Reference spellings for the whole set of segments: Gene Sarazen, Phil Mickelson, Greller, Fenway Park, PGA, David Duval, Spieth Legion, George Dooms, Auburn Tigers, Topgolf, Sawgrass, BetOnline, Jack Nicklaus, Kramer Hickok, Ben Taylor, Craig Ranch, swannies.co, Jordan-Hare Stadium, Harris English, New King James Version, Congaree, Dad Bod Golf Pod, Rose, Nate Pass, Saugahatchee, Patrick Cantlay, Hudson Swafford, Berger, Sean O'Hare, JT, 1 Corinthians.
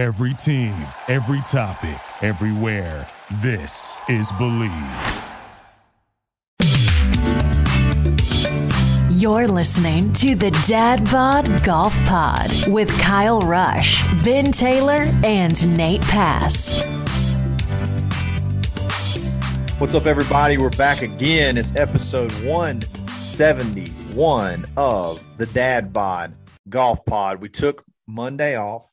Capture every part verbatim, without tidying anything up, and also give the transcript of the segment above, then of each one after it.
Every team, every topic, everywhere. This is Believe. You're listening to the Dad Bod Golf Pod with Kyle Rush, Ben Taylor, and Nate Pass. What's up, everybody? We're back again. It's episode one seventy-one of the Dad Bod Golf Pod. We took Monday off.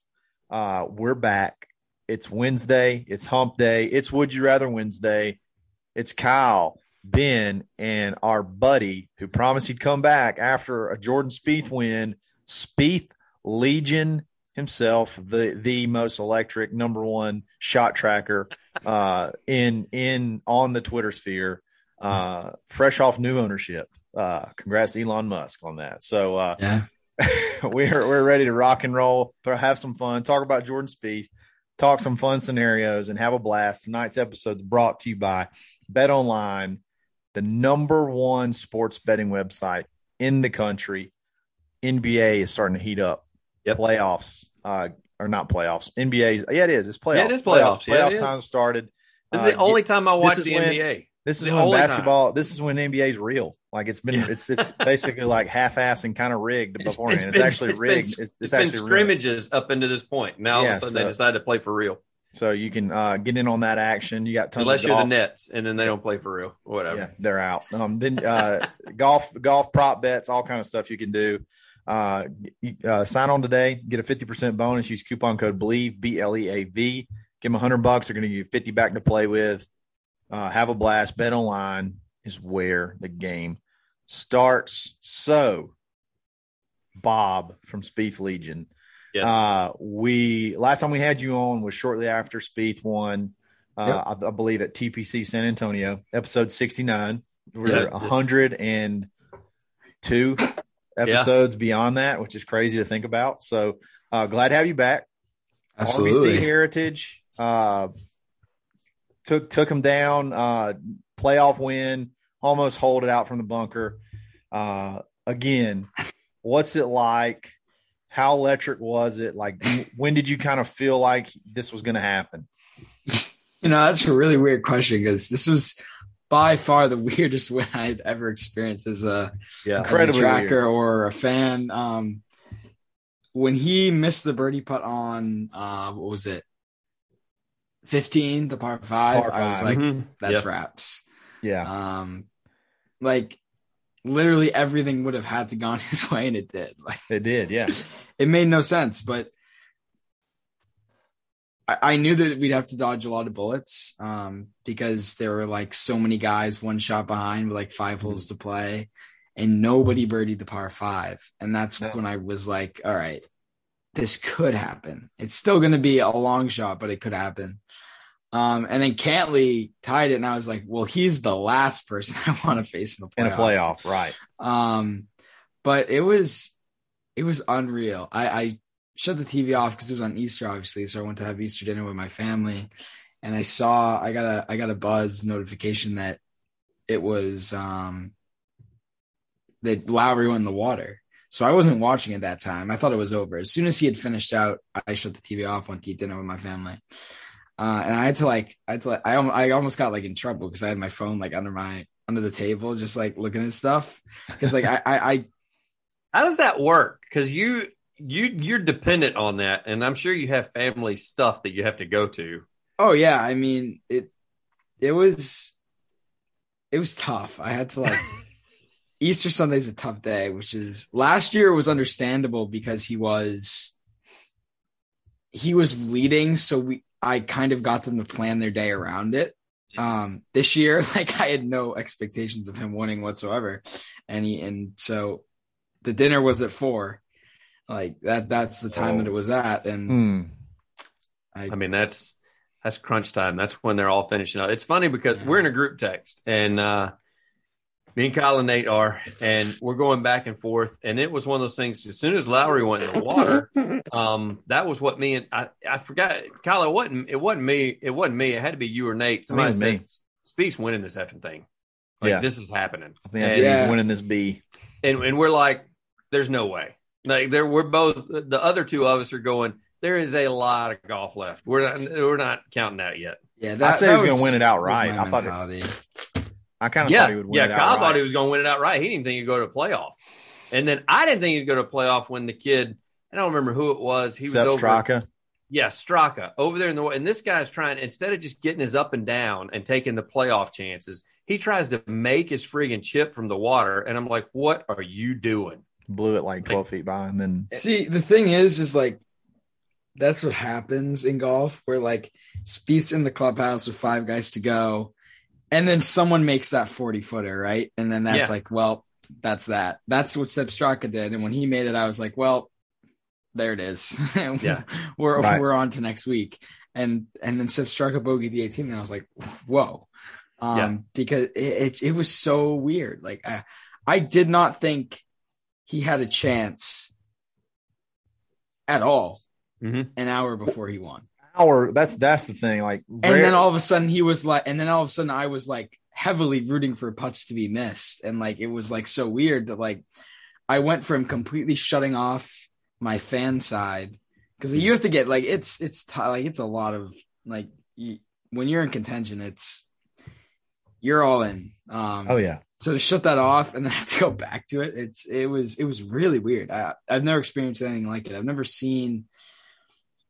Uh, we're back. It's Wednesday. It's hump day. It's Would You Rather Wednesday. It's Kyle, Ben, and our buddy who promised he'd come back after a Jordan Spieth win. Spieth Legion himself, the the most electric number one shot tracker uh, in in on the Twitter sphere, uh, fresh off new ownership. Uh, congrats, Elon Musk, on that. So uh, yeah. we're we're ready to rock and roll, have some fun, talk about Jordan Spieth, talk some fun scenarios, and have a blast. Tonight's episode is brought to you by BetOnline, the number one sports betting website in the country. N B A is starting to heat up. Yep. Playoffs uh, or not playoffs? N B A, yeah, it is. It's playoffs. Yeah, it is playoffs. Playoffs, yeah, playoffs it is. Time started. This is the uh, only time I watch the when, N B A. This is the when basketball. Time. This is when N B A is real. Like it's been, yeah. it's it's basically like half-assed and kind of rigged beforehand. It's, it's, it's been, actually it's rigged. Been, it's, it's, it's actually been scrimmages real. Up into this point. Now all yeah, of a sudden so, they decide to play for real. So you can uh, get in on that action. You got tons unless of golf. You're the Nets, and then they don't play for real. Whatever, yeah, they're out. Um, then uh, golf, golf prop bets, all kind of stuff you can do. Uh, uh, sign on today, get a fifty percent bonus, use coupon code BLEAV, B L E A V, give them a hundred bucks. They're going to give you fifty back to play with, uh, have a blast. Bet online is where the game starts. So Bob from Spieth Legion, yes. uh, we, last time we had you on was shortly after Spieth won, uh, yep. I, I believe at T P C San Antonio, episode sixty-nine, we're yep, one hundred two episodes yeah. beyond that, which is crazy to think about. So uh, glad to have you back. Absolutely. R B C Heritage uh, took took them down. Uh, playoff win, almost holed it out from the bunker. Uh, again, what's it like? How electric was it? Like, when did you kind of feel like this was going to happen? You know, that's a really weird question because this was by far the weirdest win I've ever experienced as a, yeah, as a tracker weird. Or a fan. Um, when he missed the birdie putt on, uh, what was it? fifteen, the par five, par five. I was like, mm-hmm. that's yep. wraps. Yeah. Um, like literally everything would have had to gone his way and it did. Like it did. Yeah. It made no sense, but I knew that we'd have to dodge a lot of bullets um, because there were like so many guys, one shot behind with like five mm-hmm. holes to play and nobody birdied the par five. And that's yeah. when I was like, all right, this could happen. It's still going to be a long shot, but it could happen. Um, and then Cantlay tied it. And I was like, well, he's the last person I want to face in the playoff. In a playoff. Right. Um, but it was, it was unreal. I, I, shut the T V off because it was on Easter, obviously. So I went to have Easter dinner with my family, and I saw I got a I got a buzz notification that it was um, that Lowry went in the water. So I wasn't watching at that time. I thought it was over. As soon as he had finished out, I shut the T V off, went to eat dinner with my family, uh, and I had to like I had to like, I I almost got like in trouble because I had my phone like under my under the table, just like looking at stuff because like I, I I how does that work? Because you. You you're dependent on that, and I'm sure you have family stuff that you have to go to. Oh yeah, I mean it. It was, it was tough. I had to like Easter Sunday's a tough day, which is last year was understandable because he was he was leading, so we I kind of got them to plan their day around it. Um, this year, like I had no expectations of him winning whatsoever, and he and so the dinner was at four. Like that, that's the time oh. that it was at. And mm. I, I mean, that's, that's crunch time. That's when they're all finishing up. It's funny because yeah. we're in a group text and uh, me and Kyle and Nate are, and we're going back and forth. And it was one of those things, as soon as Lowry went in the water, um, that was what me and I, I forgot Kyle. It wasn't, it wasn't me. It wasn't me. It had to be you or Nate. Somebody said, Spieth's winning this effing thing. Like yeah. this is happening. I think and, yeah. he's winning this B. And, and we're like, there's no way. Like there, we're both, the other two of us are going, there is a lot of golf left. We're not, we're not counting that yet. Yeah, that, I'd say that he was going to win it outright. I thought it, I kind of yeah, thought he would win yeah, it outright. Yeah, Kyle thought he was going to win it outright. He didn't think he'd go to a playoff. And then I didn't think he'd go to a playoff when the kid, I don't remember who it was. He Seb was over. Straka. Yeah, Straka over there in the way. And this guy's trying, instead of just getting his up and down and taking the playoff chances, he tries to make his friggin' chip from the water. And I'm like, what are you doing? Blew it like twelve like, feet by. And then see, the thing is, is like, that's what happens in golf where like Spieth's in the clubhouse with five guys to go. And then someone makes that forty footer. Right. And then that's yeah. like, well, that's that. That's what Seb Straka did. And when he made it, I was like, well, there it is. yeah. We're right. we're on to next week. And and then Seb Straka bogeyed the eighteen. And I was like, whoa. Um, yeah. Because it, it it was so weird. Like I, I did not think he had a chance at all mm-hmm. an hour before he won. Hour that's that's the thing. Like rare. And then all of a sudden he was like and then all of a sudden I was like heavily rooting for putts to be missed. And like it was like so weird that like I went from completely shutting off my fan side, because you have to get like it's it's t- like it's a lot of like you, when you're in contention, it's you're all in. Um, oh yeah. So to shut that off and then have to go back to it, it's it was it was really weird. I, I've never experienced anything like it. I've never seen,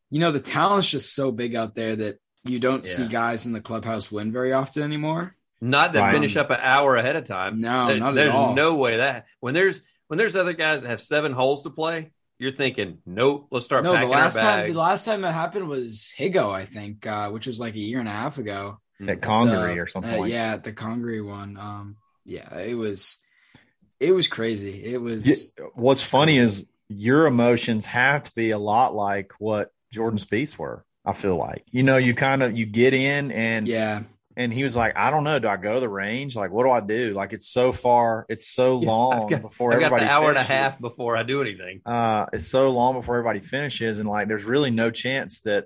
you know, the talent's just so big out there that you don't yeah. see guys in the clubhouse win very often anymore. Not to wow. finish up an hour ahead of time. No, there, not there's at all. There's no way that when there's when there's other guys that have seven holes to play. You're thinking, nope, let's start no, packing the last our bags. Time, the last time that happened was Higo, I think, uh, which was like a year and a half ago. That Congaree the, or something uh, like that. Yeah, the Congaree one. Um, yeah, it was it was crazy. It was – What's funny is your emotions have to be a lot like what Jordan Spieth were, I feel like. You know, you kind of – you get in and – yeah. And he was like, I don't know. Do I go to the range? Like, what do I do? Like, it's so far. It's so long I've got, before I've everybody finishes. I've got an hour finishes. and a half before I do anything. Uh, it's so long before everybody finishes. And, like, there's really no chance that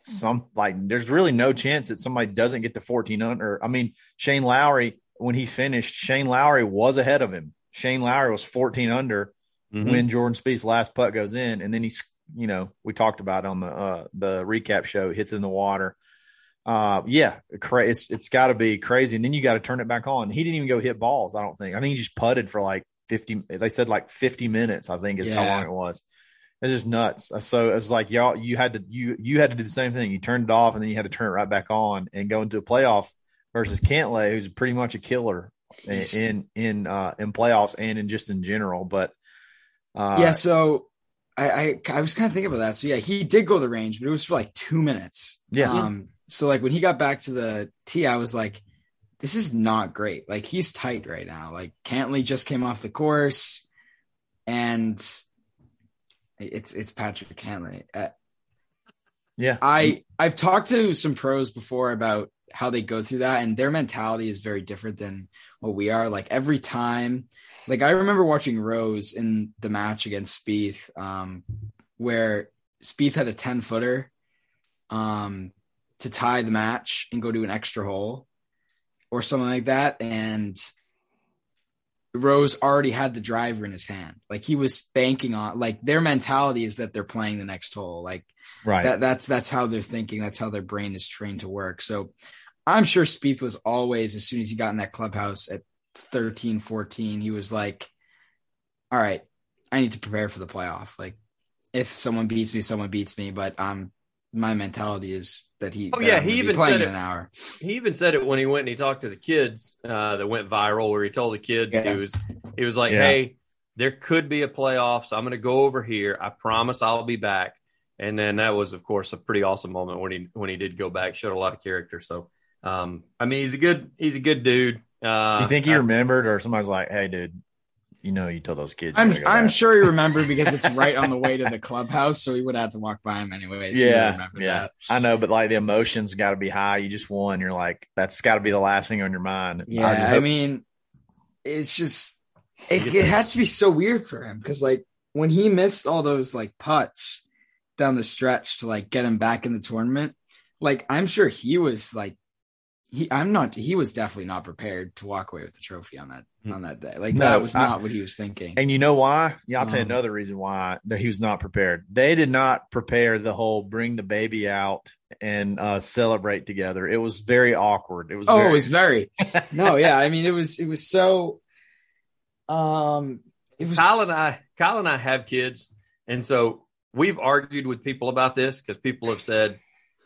some – like, there's really no chance that somebody doesn't get to fourteen under. I mean, Shane Lowry, when he finished, Shane Lowry was ahead of him. Shane Lowry was fourteen under mm-hmm. when Jordan Spieth's last putt goes in. And then he, you know, we talked about on the uh, the recap show, hits in the water. Uh, yeah, cra- it's it's got to be crazy, and then you got to turn it back on. He didn't even go hit balls. I don't think. I think he just putted for like fifty. They said like fifty minutes. I think is yeah. how long it was. It's just nuts. So it was like y'all, you had to you you had to do the same thing. You turned it off, and then you had to turn it right back on and go into a playoff versus Cantlay, who's pretty much a killer in in in, uh, in playoffs and in just in general. But uh, yeah, so. I, I I was kind of thinking about that. So yeah, he did go to the range, but it was for like two minutes. Yeah. Um, so like when he got back to the tee, I was like, this is not great. Like he's tight right now. Like Cantlay just came off the course, and it's it's Patrick Cantlay. Uh, yeah. I I've talked to some pros before about how they go through that, and their mentality is very different than what we are. Like every time, like I remember watching Rose in the match against Spieth, um, where Spieth had a ten footer, um, to tie the match and go to an extra hole or something like that. And Rose already had the driver in his hand. Like he was banking on, like their mentality is that they're playing the next hole. Like right. that, that's, that's how they're thinking. That's how their brain is trained to work. So I'm sure Spieth was always, as soon as he got in that clubhouse at thirteen, fourteen, he was like, all right, I need to prepare for the playoff. Like if someone beats me, someone beats me, but um, my mentality is that he, oh that yeah, he even said it, an hour. He even said it when he went and he talked to the kids uh, that went viral, where he told the kids yeah. he was he was like, yeah. hey, there could be a playoff, so I'm going to go over here. I promise I'll be back. And then that was, of course, a pretty awesome moment when he when he did go back. Showed a lot of character. So um, I mean, he's a good he's a good dude. Uh, you think he I, remembered, or somebody's like, hey, dude, you know, you told those kids. I'm I'm back. Sure he remembered because it's right on the way to the clubhouse, so he would have to walk by him anyways. So yeah, yeah, that. I know, but like the emotions got to be high. You just won. You're like, that's got to be the last thing on your mind. Yeah, I, hope- I mean, it's just it, it has to be so weird for him because like when he missed all those like putts down the stretch to like get him back in the tournament, like I'm sure he was like he, I'm not, he was definitely not prepared to walk away with the trophy on that, on that day. Like no, that was not I, what he was thinking. And you know why? Yeah. I'll um, tell you another reason why that he was not prepared. They did not prepare the whole bring the baby out and uh, celebrate together. It was very awkward. It was, oh, very- it was very, no. Yeah. I mean, it was, it was so, um, it was, Kyle and I, Kyle and I have kids. And so we've argued with people about this because people have said,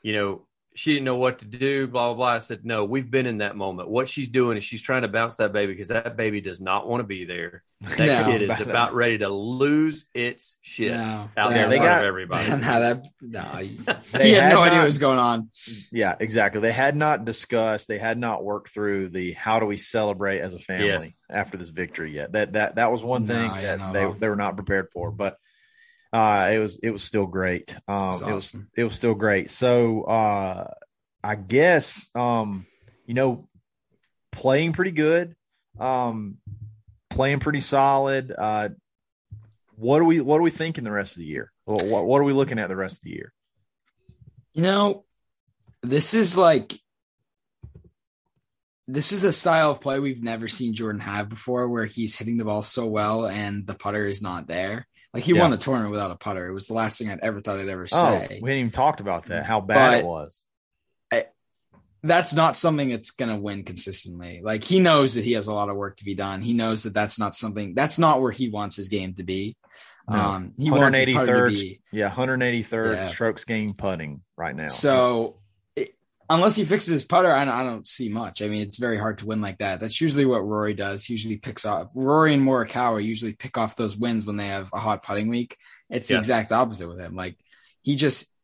you know, she didn't know what to do, blah, blah, blah. I said, no, we've been in that moment. What she's doing is she's trying to bounce that baby because that baby does not want to be there. That no, kid is about ready to lose its shit no, out no, there in they front got, of everybody. No, that, no, he they had, had no not, idea what was going on. Yeah, exactly. They had not discussed, they had not worked through the how do we celebrate as a family yes. after this victory yet. That that that was one no, thing yeah, that no, they, no. they were not prepared for. But Uh, it was, it was still great. Um, it was, awesome. it was, it was still great. So, uh, I guess, um, you know, playing pretty good, um, playing pretty solid. Uh, what do we, what do we thinking the rest of the year? What, what, what are we looking at the rest of the year? You know, this is like, this is a style of play we've never seen Jordan have before where he's hitting the ball so well and the putter is not there. Like he yeah. won the tournament without a putter. It was the last thing I'd ever thought I'd ever say. Oh, we hadn't even talked about that, how bad but it was. I, that's not something that's going to win consistently. Like he knows that he has a lot of work to be done. He knows that that's not something – that's not where he wants his game to be. No. Um, he wants his putter to be. Yeah, one hundred eighty-third yeah. strokes game putting right now. So it, unless he fixes his putter, I don't, I don't see much. I mean, it's very hard to win like that. That's usually what Rory does. He usually picks off – Rory and Morikawa usually pick off those wins when they have a hot putting week. It's the yeah. exact opposite with him. Like he just –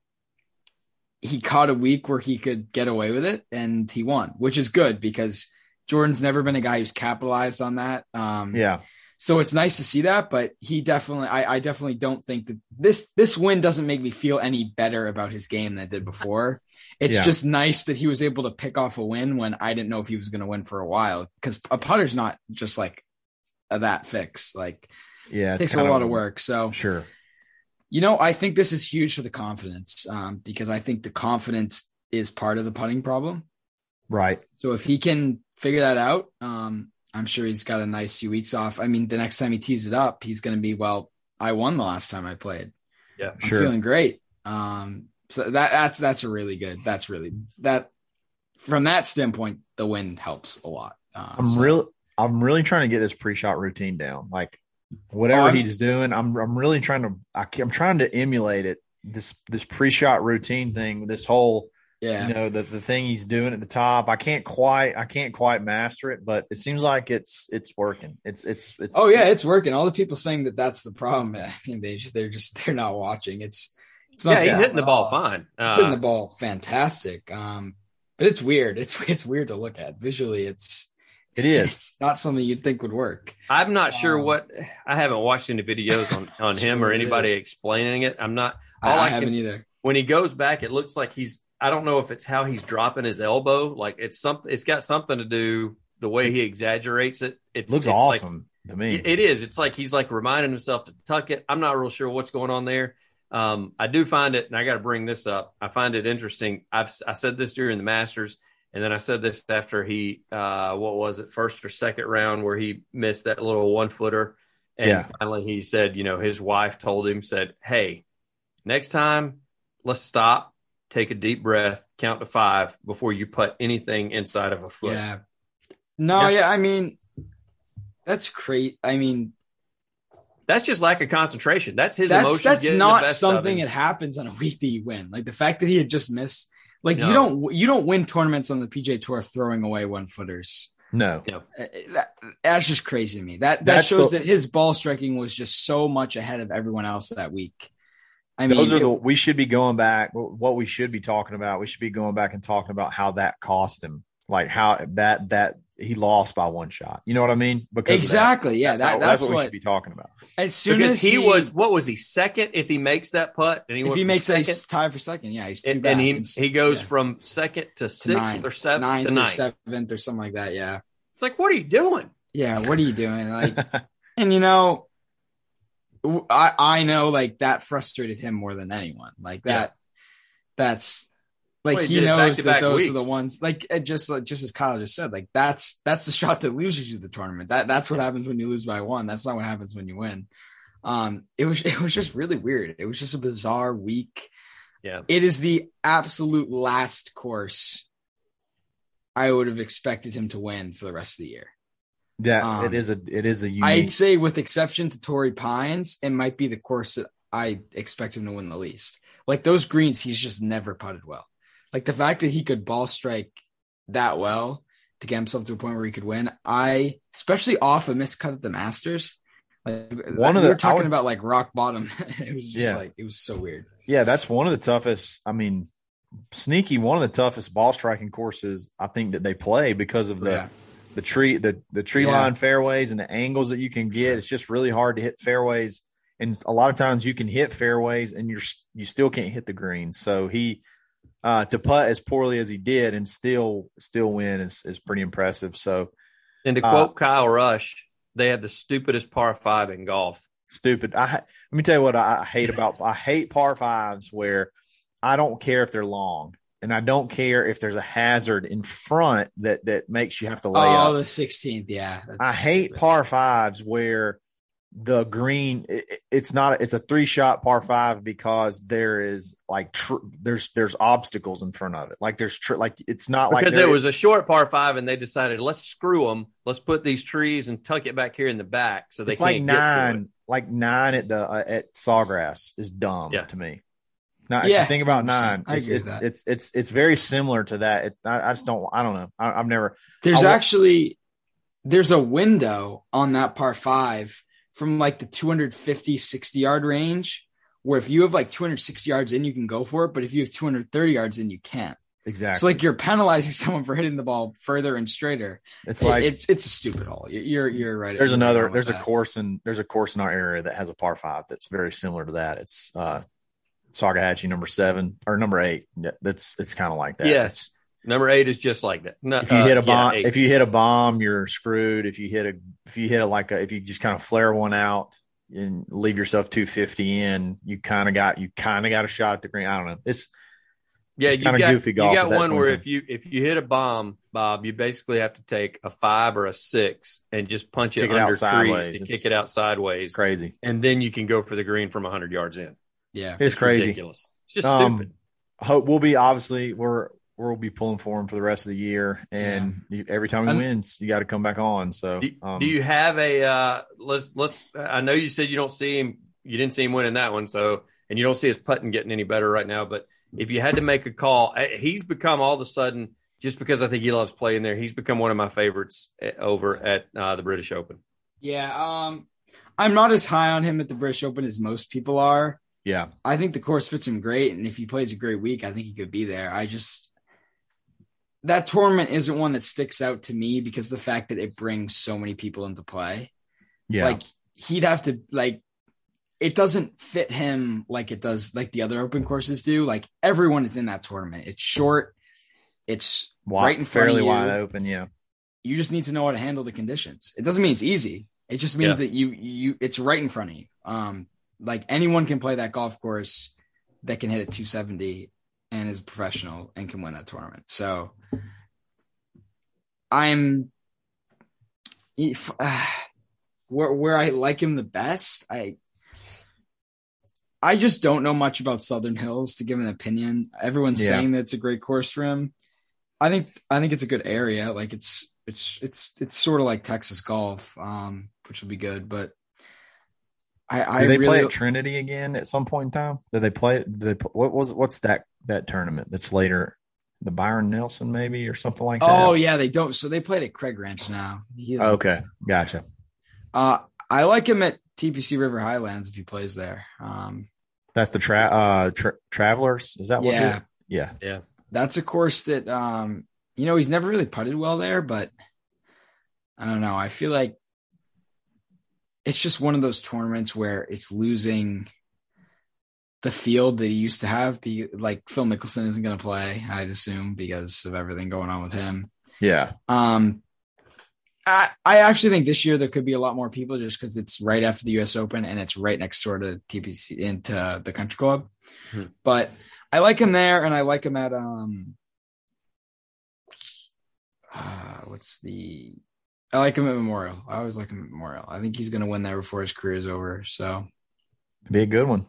he caught a week where he could get away with it and he won, which is good because Jordan's never been a guy who's capitalized on that. Um, yeah. So it's nice to see that, but he definitely, I, I definitely don't think that this, this win doesn't make me feel any better about his game than it did before. It's yeah. just nice that he was able to pick off a win when I didn't know if he was going to win for a while. Cause a putter's not just like a, that fix. Like yeah, it takes a lot of, of work. So sure. You know, I think this is huge for the confidence um, because I think the confidence is part of the putting problem. Right. So if he can figure that out, um, I'm sure he's got a nice few weeks off. I mean, the next time he tees it up, he's going to be, well, I won the last time I played. Yeah, I'm sure. feeling great. Um, so that that's that's a really good. That's really that from that standpoint, the win helps a lot. Uh, I'm so. real. I'm really trying to get this pre-shot routine down. Like. Whatever um, he's doing, I'm I'm really trying to I, I'm trying to emulate it. This this pre-shot routine thing, this whole yeah, you know the, the thing he's doing at the top. I can't quite I can't quite master it, but it seems like it's it's working. It's it's it's oh yeah, it's working. All the people saying that that's the problem. I mean, they they're just they're not watching. It's it's not yeah. He's hitting the ball fine. Uh, hitting the ball fantastic. Um, but it's weird. It's it's weird to look at visually. It's It is it's not something you'd think would work. I'm not um, sure what I haven't watched any videos on, on him or anybody it explaining it. I'm not. All I, I haven't can, either. When he goes back, it looks like he's. I don't know if it's how he's dropping his elbow. Like it's something. It's got something to do the way he exaggerates it. It looks it's awesome like, to me. It is. It's like he's like reminding himself to tuck it. I'm not real sure what's going on there. Um, I do find it, and I got to bring this up. I find it interesting. I've I said this during the Masters. And then I said this after he, uh, what was it, first or second round where he missed that little one-footer. And yeah. finally he said, you know, his wife told him, said, hey, next time, let's stop, take a deep breath, count to five before you putt anything inside of a foot. Yeah. No, yeah, yeah I mean, that's great. I mean. That's just lack of concentration. That's his that's, emotions. That's not something that happens on a week that you win. Like the fact that he had just missed. Like no. you don't you don't win tournaments on the P G A Tour throwing away one footers. No, no. That, that's just crazy to me. That that that's shows the, that his ball striking was just so much ahead of everyone else that week. I those mean, are the, it, we should be going back. What we should be talking about, we should be going back and talking about how that cost him, like how that that he lost by one shot. You know what I mean? Because exactly, that. yeah, that's, that, how, that's, that's what, what we should be talking about. As soon because as he, he was, what was he second? If he makes that putt, and he if he makes second, he's tied for second, yeah, he's two and, and he he goes yeah. from second to sixth to or seventh ninth to ninth. or seventh or something like that. Yeah, it's like, what are you doing? Yeah, what are you doing? Like, and you know, I I know like that frustrated him more than anyone. Like that, yeah. that's Like well, he, he knows that those weeks. are the ones like it just like just as Kyle just said, like that's that's the shot that loses you the tournament. That that's what happens when you lose by one. That's not what happens when you win. Um, it was it was just really weird. It was just a bizarre week. Yeah. It is the absolute last course I would have expected him to win for the rest of the year. Yeah, um, it is a it is a unique... I'd say with exception to Torrey Pines, it might be the course that I expect him to win the least. Like those greens, he's just never putted well. Like the fact that he could ball strike that well to get himself to a point where he could win, I especially off a miscut at the Masters. Like one of the, we were talking about like rock bottom. It was just yeah. like it was so weird. Yeah, that's one of the toughest. I mean, sneaky one of the toughest ball striking courses I think that they play because of the yeah. the tree the the tree yeah. line fairways and the angles that you can get. Sure. It's just really hard to hit fairways, and a lot of times you can hit fairways and you're you still can't hit the green. So he. Uh, to putt as poorly as he did and still still win is, is pretty impressive. So, and to quote uh, Kyle Rush, they had the stupidest par five in golf. Stupid. I let me tell you what I hate about I hate par fives where I don't care if they're long and I don't care if there's a hazard in front that that makes you have to lay oh, up. Oh, the sixteenth, yeah. That's I hate stupid. par fives where the green it, it's not it's a three shot par five because there is like tr- there's there's obstacles in front of it, like there's tr- like it's not because like because it was a short par five and they decided let's screw them, let's put these trees and tuck it back here in the back so they it's can't like nine get to it. Like nine at the uh, at Sawgrass is dumb yeah. to me. Now yeah, if you think about nine, it's it's, it's it's it's very similar to that. It, I, I just don't I don't know I, I've never there's I, actually there's a window on that par five from like the two fifty, sixty yard range where if you have like two hundred sixty yards in, you can go for it. But if you have two hundred thirty yards in, you can't. Exactly. So like you're penalizing someone for hitting the ball further and straighter. It's it, like, it, it's a stupid hole. You're, you're right. There's another, there's a that. course in, there's a course in our area that has a par five that's very similar to that. It's uh Saugahatchee number seven or number eight. That's, it's kind of like that. Yes. It's, Number eight is just like that. No, if you uh, hit a bomb, yeah, if you hit a bomb, you're screwed. If you hit a, if you hit a like a, if you just kind of flare one out and leave yourself two fifty in, you kind of got, you kind of got a shot at the green. I don't know. It's yeah, it's kind of goofy golf. You got one where if you if you hit a bomb, Bob, you basically have to take a five or a six and just punch it under trees to kick it out sideways. Crazy, and then you can go for the green from one hundred yards in. Yeah, it's, it's crazy, ridiculous. It's just um, stupid. Hope we'll be obviously we're. We'll be pulling for him for the rest of the year, and yeah. you, every time he I'm, wins, you got to come back on. So, do, um, do you have a uh, let's let's? I know you said you don't see him, you didn't see him winning that one, so and you don't see his putting getting any better right now. But if you had to make a call, he's become all of a sudden just because I think he loves playing there. He's become one of my favorites over at uh, the British Open. Yeah, um, I'm not as high on him at the British Open as most people are. Yeah, I think the course fits him great, and if he plays a great week, I think he could be there. I just that tournament isn't one that sticks out to me because the fact that it brings so many people into play. Yeah. Like he'd have to like, it doesn't fit him like it does like the other open courses do. Like everyone is in that tournament. It's short. It's wide, right in front fairly of you. Wide open. Yeah. You just need to know how to handle the conditions. It doesn't mean it's easy. It just means yeah. that you, you, it's right in front of you. Um, like anyone can play that golf course that can hit at two seventy and is a professional and can win that tournament. So I'm if, uh, where, where I like him the best. I, I just don't know much about Southern Hills to give an opinion. Everyone's yeah. saying that it's a great course for him. I think, I think it's a good area. Like it's, it's, it's, it's sort of like Texas golf, um, which will be good, but I, do they I really, play at Trinity again at some point in time? Do they play? Do they, what was what's that that tournament that's later? The Byron Nelson maybe or something like that. Oh yeah, they don't. So they played at Craig Ranch now. He is okay, gotcha. Uh, I like him at T P C River Highlands if he plays there. Um, that's the tra- uh, tra- Travelers. Is that what? Yeah, yeah, yeah. That's a course that um, you know he's never really putted well there, but I don't know. I feel like. It's just one of those tournaments where it's losing the field that he used to have. Be like Phil Mickelson isn't going to play, I'd assume, because of everything going on with him. Yeah. Um, I, I actually think this year there could be a lot more people just because it's right after the U S Open and it's right next door to T P C into the Country Club. Hmm. But I like him there, and I like him at um. Uh, what's the? I like him at Memorial. I always like him at Memorial. I think he's going to win there before his career is over. So, it'd be a good one.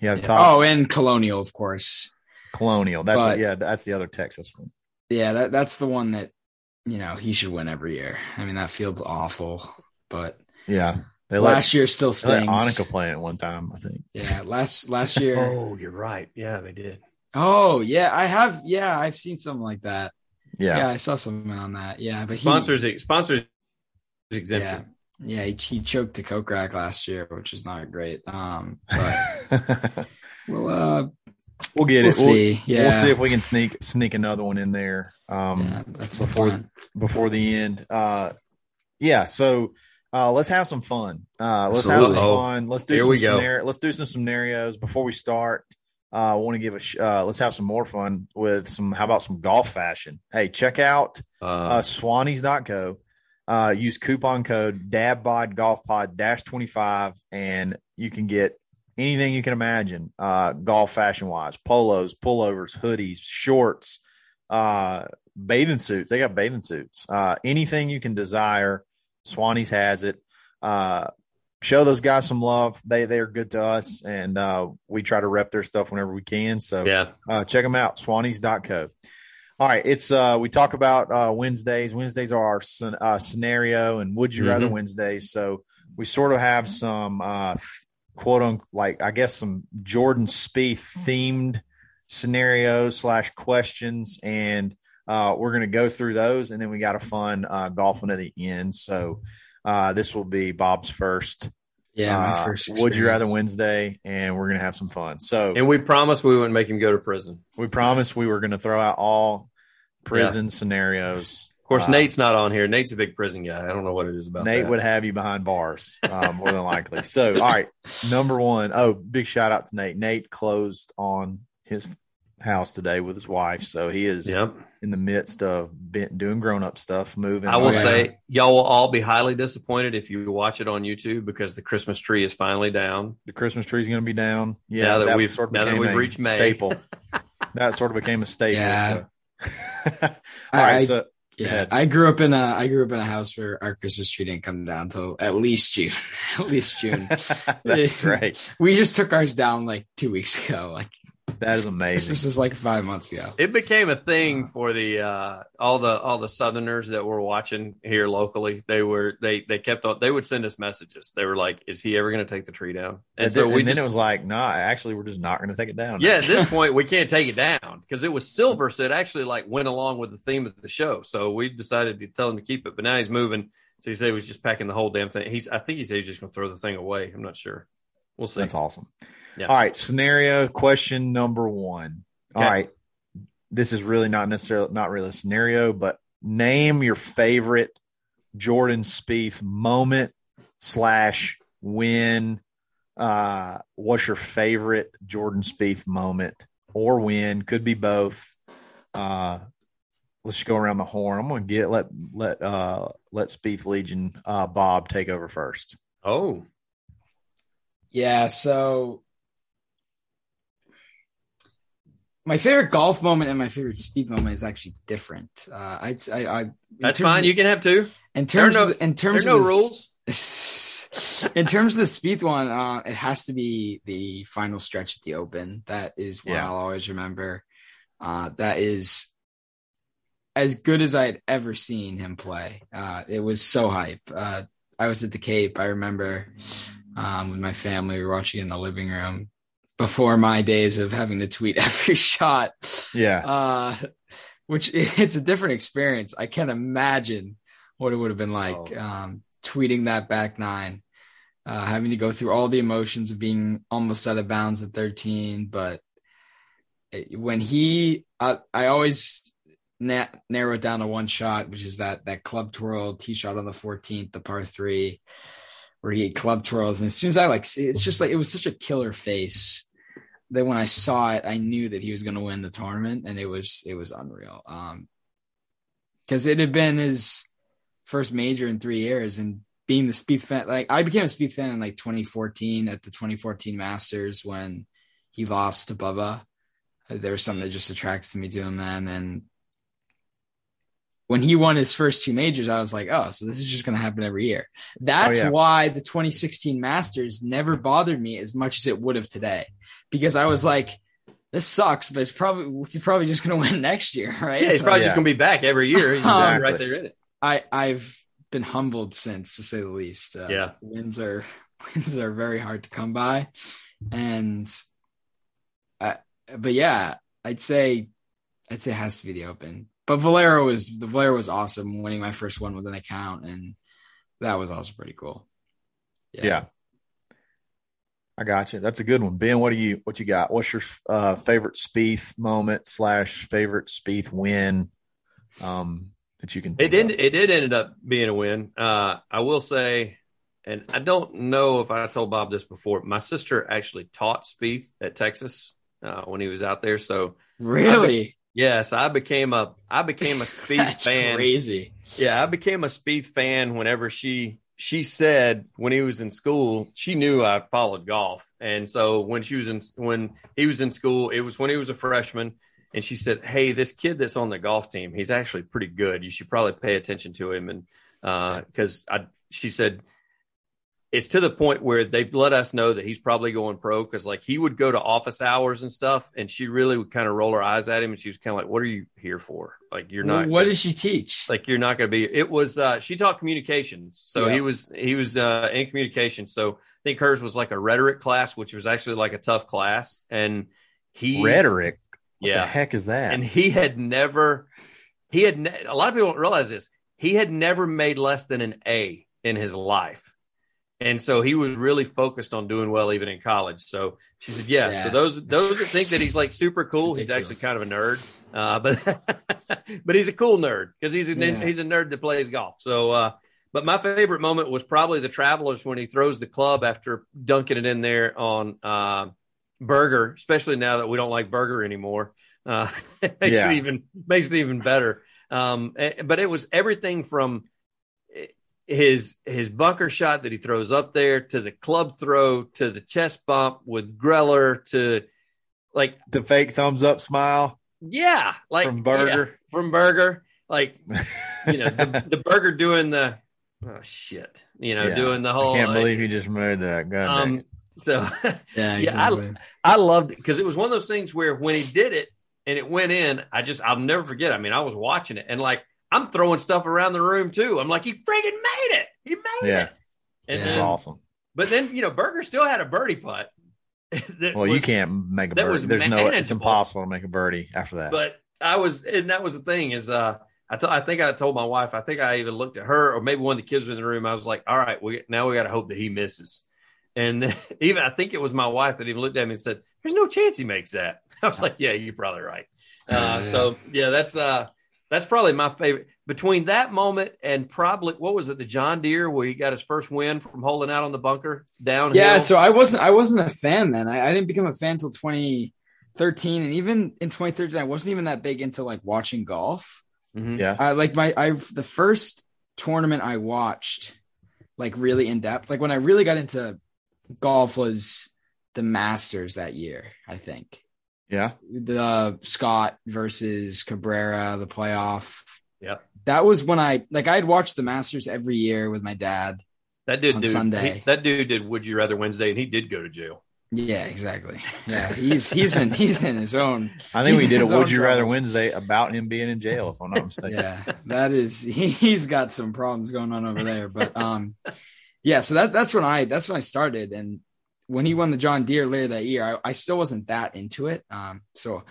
Yeah. Top. Oh, and Colonial, of course. Colonial. That's but, a, yeah. That's the other Texas one. Yeah, that that's the one that you know he should win every year. I mean, that field's awful, but yeah. They last let, year still stings. They let Annika play it one time, I think. Yeah, last last year. Oh, you're right. Yeah, they did. Oh, yeah. I have. Yeah, I've seen something like that. Yeah, yeah I saw something on that. Yeah, but he, sponsors sponsors exemption. Yeah, yeah he, he choked the coke rack last year, which is not great. Um, but we'll uh, we'll get we'll it. See. We'll, yeah, we'll see if we can sneak sneak another one in there. Um, yeah, that's before fun. before the end. Uh, yeah. So. Uh, let's have some fun. Uh, let's Absolutely. have some fun. Let's do Here some scenario. Let's do some scenarios before we start. Uh, I want to give a. Sh- uh, let's have some more fun with some. How about some golf fashion? Hey, check out uh, uh, swannies dot co. Uh, use coupon code Dad Bod Golf Pod dash twenty five, and you can get anything you can imagine. Uh, golf fashion wise, polos, pullovers, hoodies, shorts, uh, bathing suits. They got bathing suits. Uh, anything you can desire. Swannies has it. Uh, show those guys some love. They they are good to us, and uh, we try to rep their stuff whenever we can. So yeah, uh, check them out. swannies dot co. All right, it's uh, we talk about uh, Wednesdays. Wednesdays are our sen- uh, scenario and would you mm-hmm. rather Wednesdays. So we sort of have some uh, quote unquote, like I guess some Jordan Spieth themed scenarios slash questions and. Uh, we're going to go through those, and then we got a fun uh, golf one at the end. So uh, this will be Bob's first. Yeah, my uh, first. Experience. Would you rather Wednesday, and we're going to have some fun. So and we promised we wouldn't make him go to prison. We promised we were going to throw out all prison yeah. scenarios. Of course, uh, Nate's not on here. Nate's a big prison guy. I don't know what it is about. Nate that. would have you behind bars um, more than likely. So all right, number one. Oh, big shout out to Nate. Nate closed on his house today with his wife, so he is. Yep. In the midst of doing grown-up stuff, moving. I will around. say y'all will all be highly disappointed if you watch it on YouTube because the Christmas tree is finally down. The Christmas tree is going to be down. Yeah, now that, that we've sort of now that we've reached May. Staple. That sort of became a staple. Yeah. So. all I, right. So yeah, I grew up in a I grew up in a house where our Christmas tree didn't come down till at least June. at least June. That's right. We just took ours down like two weeks ago. Like. That is amazing. This was like five months ago. It became a thing for the uh, all the all the Southerners that were watching here locally. They were they they kept up. They would send us messages. They were like, "Is he ever going to take the tree down?" And, and so we and just, then it was like, "Nah, actually, we're just not going to take it down." Yeah, at this point, we can't take it down because it was silver, so it actually like went along with the theme of the show. So we decided to tell him to keep it, but now he's moving. So he said he was just packing the whole damn thing. He's I think he said he's just going to throw the thing away. I'm not sure. We'll see. That's awesome. Yeah. All right. Scenario question number one. Okay. All right. This is really not necessarily not really a scenario, but name your favorite Jordan Spieth moment slash win. Uh, what's your favorite Jordan Spieth moment or win? Could be both. Uh, let's just go around the horn. I'm going to get, let, let, uh, let Spieth Legion, uh, Bob take over first. Oh, yeah. So my favorite golf moment and my favorite Spieth moment is actually different. Uh, I, I, I that's fine. Of, you can have two. In terms, there are no, of, in terms there are no of rules. This, in terms of the Spieth one, uh, it has to be the final stretch at the Open. That is what yeah. I'll always remember. Uh, that is as good as I had ever seen him play. Uh, it was so hype. Uh, I was at the Cape. I remember. Um, with my family, we were watching in the living room before my days of having to tweet every shot. Yeah. Uh, which it's a different experience. I can't imagine what it would have been like, oh. um, tweeting that back nine, uh, having to go through all the emotions of being almost out of bounds at thirteen. But when he, I, I always na- narrow it down to one shot, which is that, that club twirl tee shot on the fourteenth, the par three, where he had club twirls. And as soon as I like, it's just like, it was such a killer face that when I saw it, I knew that he was going to win the tournament, and it was, it was unreal. Um, cause it had been his first major in three years and being the Spieth fan, like I became a Spieth fan in like twenty fourteen at the twenty fourteen Masters when he lost to Bubba. there's something that just attracts me to him then. And when he won his first two majors, I was like, oh, so this is just going to happen every year. That's oh, yeah. why the twenty sixteen Masters never bothered me as much as it would have today, because I was like, this sucks, but it's probably, it's probably just going to win next year. Right. Yeah, it's probably yeah. just going to be back every year. Exactly. um, right there in it. I I've been humbled since, to say the least. Uh, yeah. Wins are, wins are very hard to come by. And I, but yeah, I'd say, I'd say it has to be the Open. But Valero was the Valero was awesome, winning my first one with an account, and that was also pretty cool. Yeah. yeah. I got you. That's a good one. Ben, what do you what you got? What's your uh, favorite Spieth moment slash favorite Spieth win um, that you can think it did of? It did end up being a win. Uh, I will say, and I don't know if I told Bob this before, my sister actually taught Spieth at Texas uh, when he was out there. So really? Yes, I became a I became a Spieth That's fan. Crazy. Yeah, I became a Spieth fan whenever she she said when he was in school, she knew I followed golf. And so when she was in when he was in school, it was when he was a freshman, and she said, "Hey, this kid that's on the golf team, he's actually pretty good. You should probably pay attention to him." And uh, because I, she said, it's to the point where they've let us know that he's probably going pro, because like he would go to office hours and stuff, and she really would kind of roll her eyes at him, and she was kind of like, "What are you here for? Like you're not." What does she teach? Like you're not going to be. It was uh, she taught communications, so yeah. he was he was uh, in communications. So I think hers was like a rhetoric class, which was actually like a tough class, and he rhetoric. What yeah, the heck is that? And he had never. He had ne- a lot of people don't realize this. He had never made less than an A in his life. And so he was really focused on doing well, even in college. So she said, yeah. yeah. So those those that think that he's like super cool, Ridiculous. He's actually kind of a nerd. Uh, but but he's a cool nerd, because he's a, yeah. he's a nerd that plays golf. So, uh, but my favorite moment was probably the Travelers when he throws the club after dunking it in there on uh, Berger, especially now that we don't like Berger anymore. Uh, it makes yeah. it even makes it even better. Um, but it was everything from his his bunker shot that he throws up there, to the club throw, to the chest bump with Greller, to like the fake thumbs up smile. Yeah, like from Berger, yeah, from Berger, like you know the, the Berger doing the oh shit, you know yeah. doing the whole. I can't believe like, you just made that. God um, dang. So yeah, exactly. yeah, I I loved it, because it was one of those things where when he did it and it went in, I just I'll never forget. I mean, I was watching it and like, I'm throwing stuff around the room too. I'm like, he freaking made it. He made yeah. it. And yeah, that's awesome. But then, you know, Berger still had a birdie putt. Well, was, you can't make a birdie. There's manageable. no, it's impossible to make a birdie after that. But I was, and that was the thing is, uh, I, t- I think I told my wife, I think I even looked at her, or maybe one of the kids was in the room. I was like, all right, we, now we got to hope that he misses. And even, I think it was my wife that even looked at me and said, there's no chance he makes that. I was like, yeah, you're probably right. Uh, uh, yeah. So yeah, that's, uh, That's probably my favorite. Between that moment and probably what was it, the John Deere where he got his first win from holding out on the bunker downhill. Yeah, so I wasn't I wasn't a fan then. I, I didn't become a fan until twenty thirteen, and even in twenty thirteen, I wasn't even that big into like watching golf. Mm-hmm. Yeah, I, like my I the first tournament I watched like really in depth, like when I really got into golf, was the Masters that year, I think. Yeah. The Scott versus Cabrera, the playoff. Yeah. That was when I, like, I'd watched the Masters every year with my dad. That dude on did, Sunday. He, that dude did Would You Rather Wednesday, and he did go to jail. Yeah, exactly. Yeah. He's, he's in, he's in his own. I think we did a Would You Rather Wednesday about him being in jail, if I'm not mistaken. Yeah. That is, he, he's got some problems going on over there. But, um, yeah. So that, that's when I, that's when I started. And, when he won the John Deere later that year, I, I still wasn't that into it. Um, so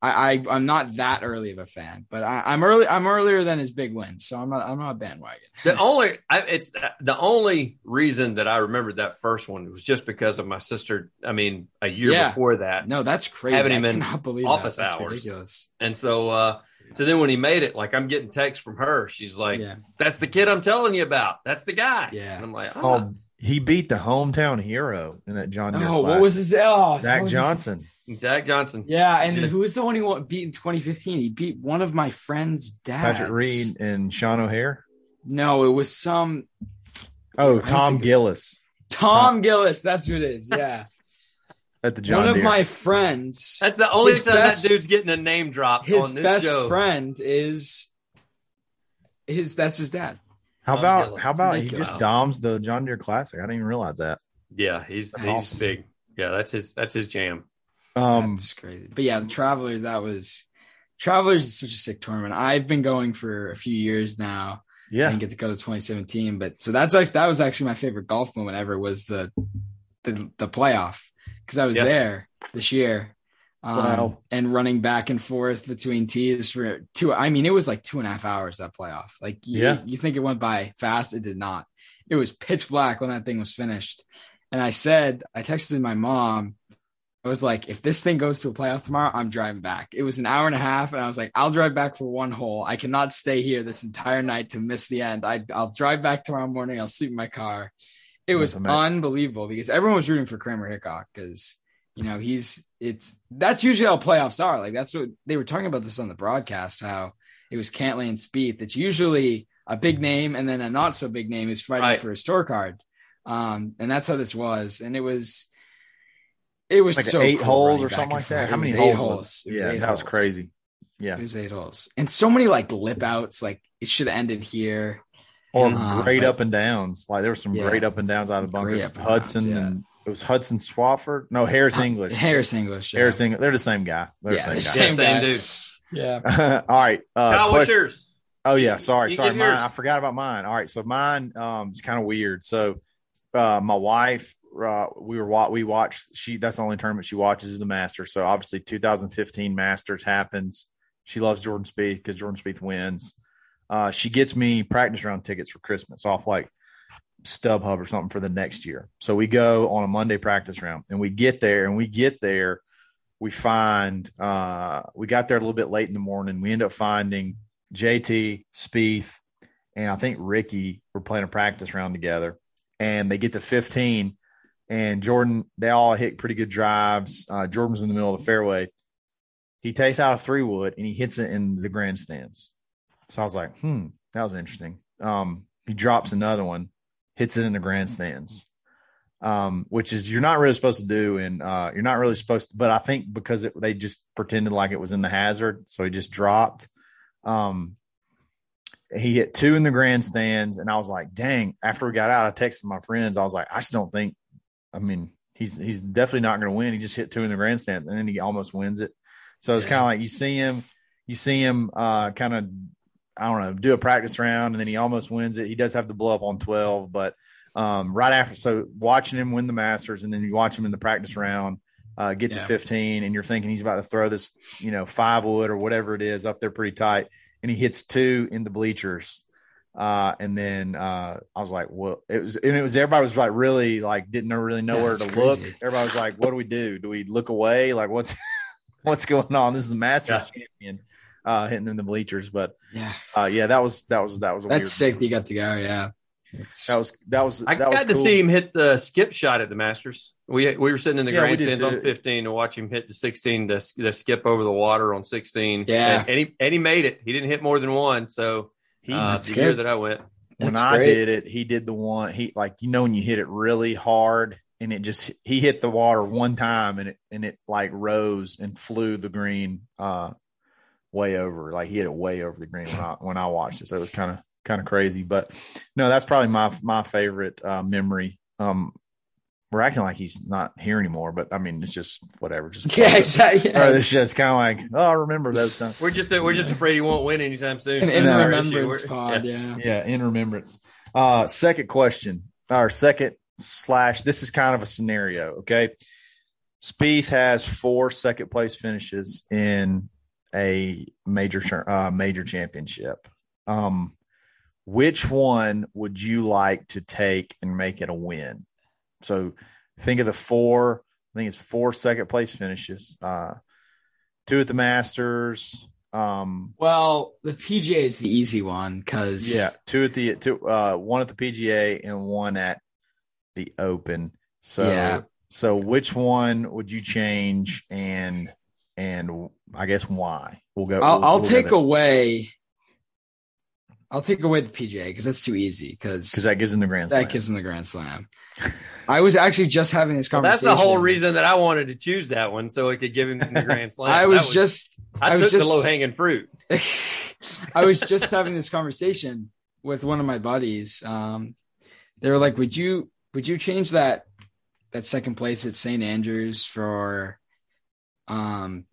I, I, I'm not that early of a fan, but I, I'm early. I'm earlier than his big win, so I'm not. I'm not a bandwagon. The only I, it's the only reason that I remembered that first one was just because of my sister. I mean, a year yeah. before that. No, that's crazy. Having him I cannot believe office that. That's hours, ridiculous. And so, uh, so then when he made it, like I'm getting texts from her. She's like, yeah. "That's the kid I'm telling you about. That's the guy." Yeah, and I'm like, oh. oh. He beat the hometown hero in that John Deere Oh, class. What was his oh, Zach was Johnson. His, Zach Johnson. Yeah, and yeah. who was the one he beat in twenty fifteen? He beat one of my friend's dads. Patrick Reed and Sean O'Hare? No, it was some – Oh, Tom Gillis. Tom, Tom Gillis, that's who it is, yeah. at the John Deere. One of my friends. That's the only time best, that dude's getting a name drop on this show. His best friend is his. That's his dad. How John about Gillis. How about he just out. doms the John Deere Classic? I didn't even realize that. Yeah, he's that's he's awesome. big. Yeah, that's his that's his jam. Um, that's crazy. But yeah, the Travelers. That was Travelers is such a sick tournament. I've been going for a few years now. Yeah, I didn't get to go to twenty seventeen, but so that's like that was actually my favorite golf moment ever was the the, the playoff because I was yeah. there this year, um, wow. and running back and forth between tees for two. I mean, it was like two and a half hours that playoff. Like, you, yeah, you think it went by fast? It did not. It was pitch black when that thing was finished. And I said, I texted my mom. I was like, if this thing goes to a playoff tomorrow, I'm driving back. It was an hour and a half. And I was like, I'll drive back for one hole. I cannot stay here this entire night to miss the end. I, I'll drive back tomorrow morning. I'll sleep in my car. It was unbelievable because everyone was rooting for Kramer Hickok because, you know, he's it's that's usually how playoffs are. Like, that's what they were talking about this on the broadcast, how it was Cantlay and Spieth. It's usually a big name. And then a not so big name is fighting right. for his tour card. Um, and that's how this was. And it was. It was like so eight cool holes or something like that. How many holes? Eight holes. It was yeah, eight that was holes. Crazy. Yeah, it was eight holes, and so many like lip outs. Like it should have ended here. Or uh, great but, up and downs. Like there were some yeah, great up and downs out of the bunkers. And Hudson. Downs, yeah. and, it was Hudson Swafford. No, Harris English. Harris English. Yeah. Harris English. They're the same guy. They're yeah, the same, they're guy. same guy. Dude. Yeah. All right. Uh, Kyle, what's yours? Oh yeah. Sorry. You sorry. Mine, I forgot about mine. All right. So mine um, is kind of weird. So uh, my wife. Uh, we were we watched she that's the only tournament she watches is the Masters. So obviously two thousand fifteen Masters happens. She loves Jordan Spieth because Jordan Spieth wins. Uh, she gets me practice round tickets for Christmas off like StubHub or something for the next year. So we go on a Monday practice round and we get there and we get there. We find uh, we got there a little bit late in the morning. We end up finding J T, Spieth, and I think Ricky were playing a practice round together. And they get to fifteen. And Jordan, they all hit pretty good drives. Uh, Jordan was in the middle of the fairway. He takes out a three wood and he hits it in the grandstands. So I was like, hmm, that was interesting. Um, he drops another one, hits it in the grandstands, um, which is you're not really supposed to do. And uh, you're not really supposed to, but I think because it, they just pretended like it was in the hazard. So he just dropped. Um, he hit two in the grandstands. And I was like, dang, after we got out, I texted my friends. I was like, I just don't think. I mean, he's he's definitely not going to win. He just hit two in the grandstand, and then he almost wins it. So it's yeah. kind of like you see him, you see him uh, kind of, I don't know, do a practice round, and then he almost wins it. He does have the blow up on twelve, but um, right after, so watching him win the Masters, and then you watch him in the practice round uh, get yeah. to fifteen, and you're thinking he's about to throw this, you know, five wood or whatever it is up there pretty tight, and he hits two in the bleachers. Uh, and then uh, I was like, well, it was, and it was, everybody was like, really, like, didn't really know yeah, where to crazy. look. Everybody was like, what do we do? Do we look away? Like, what's, what's going on? This is the Masters yeah. champion, uh, hitting in the bleachers. But yeah, uh, yeah, that was, that was, that was, a that's weird sick one. That you got to go. Yeah. It's, that was, that was, I that got was to cool. see him hit the skip shot at the Masters. We, we were sitting in the yeah, grandstands on fifteen to watch him hit the sixteen, the, the skip over the water on sixteen. Yeah. And, and he, and he made it. He didn't hit more than one. So, He uh, the year that I went. When That's I great. did it, he did the one. He like you know when you hit it really hard and it just he hit the water one time and it and it like rose and flew the green uh way over. Like he hit it way over the green when I when I watched it. So it was kind of kind of crazy. But no, that's probably my my favorite uh memory. Um We're acting like he's not here anymore, but I mean, it's just whatever. Just yeah, exactly. Yeah. It's just kind of like, oh, I remember those times. We're just we're just afraid he won't win anytime soon. In, in no, remembrance pod, yeah. yeah, yeah, in remembrance. Uh, second question, or second slash. This is kind of a scenario. Okay, Spieth has four second place finishes in a major uh, major championship. Um, which one would you like to take and make it a win? So think of the four, I think it's four second place finishes, uh, two at the Masters. Um, well, the P G A is the easy one. Cause yeah, two at the, two, uh, one at the P G A and one at the Open. So, yeah. so which one would you change? And, and I guess why we'll go, I'll, we'll, I'll we'll take go away I'll take away the P G A because that's too easy. Because that gives him the Grand Slam. That gives him the Grand Slam. I was actually just having this conversation. Well, that's the whole reason that I wanted to choose that one, so it could give him the Grand Slam. I was, was just I, I was took just, the low-hanging fruit. I was just having this conversation with one of my buddies. Um, they were like, "Would you would you change that that second place at Saint Andrews for um